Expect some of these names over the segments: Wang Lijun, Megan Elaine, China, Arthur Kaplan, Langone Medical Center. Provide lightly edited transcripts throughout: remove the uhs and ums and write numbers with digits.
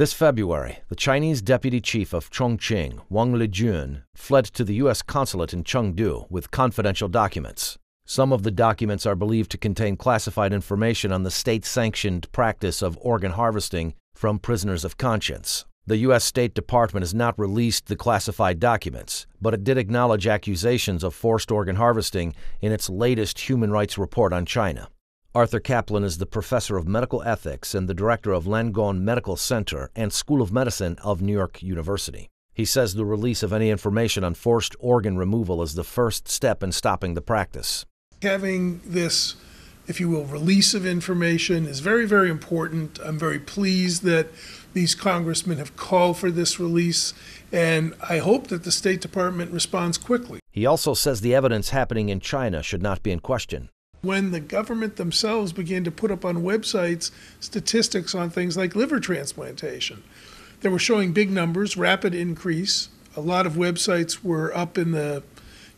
This February, the Chinese deputy chief of Chongqing, Wang Lijun, fled to the U.S. consulate in Chengdu with confidential documents. Some of the documents are believed to contain classified information on the state-sanctioned practice of organ harvesting from prisoners of conscience. The U.S. State Department has not released the classified documents, but it did acknowledge accusations of forced organ harvesting in its latest human rights report on China. Arthur Kaplan is the professor of medical ethics and the director of Langone Medical Center and School of Medicine of New York University. He says the release of any information on forced organ removal is the first step in stopping the practice. Having this, if you will, release of information is very, very important. I'm very pleased that these congressmen have called for this release, and I hope that the State Department responds quickly. He also says the evidence happening in China should not be in question. When the government themselves began to put up on websites statistics on things like liver transplantation, they were showing big numbers, rapid increase. A lot of websites were up in the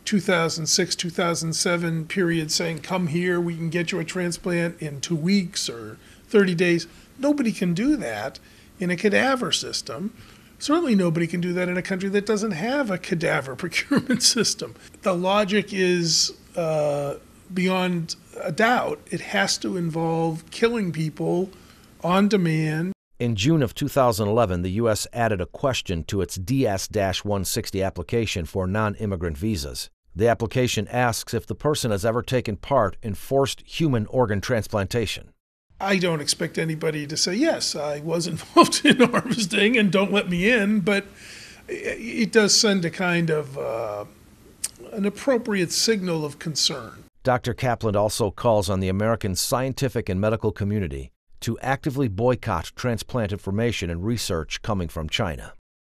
2006, 2007 period saying, come here, we can get you a transplant in 2 weeks or 30 days. Nobody can do that in a cadaver system. Certainly nobody can do that in a country that doesn't have a cadaver procurement system. The logic is beyond a doubt. It has to involve killing people on demand. In June of 2011, the U.S. added a question to its DS-160 application for non-immigrant visas. The application asks if the person has ever taken part in forced human organ transplantation. I don't expect anybody to say, yes, I was involved in harvesting and don't let me in, but it does send a kind of an appropriate signal of concern. Dr. Kaplan also calls on the American scientific and medical community to actively boycott transplant information and research coming from China.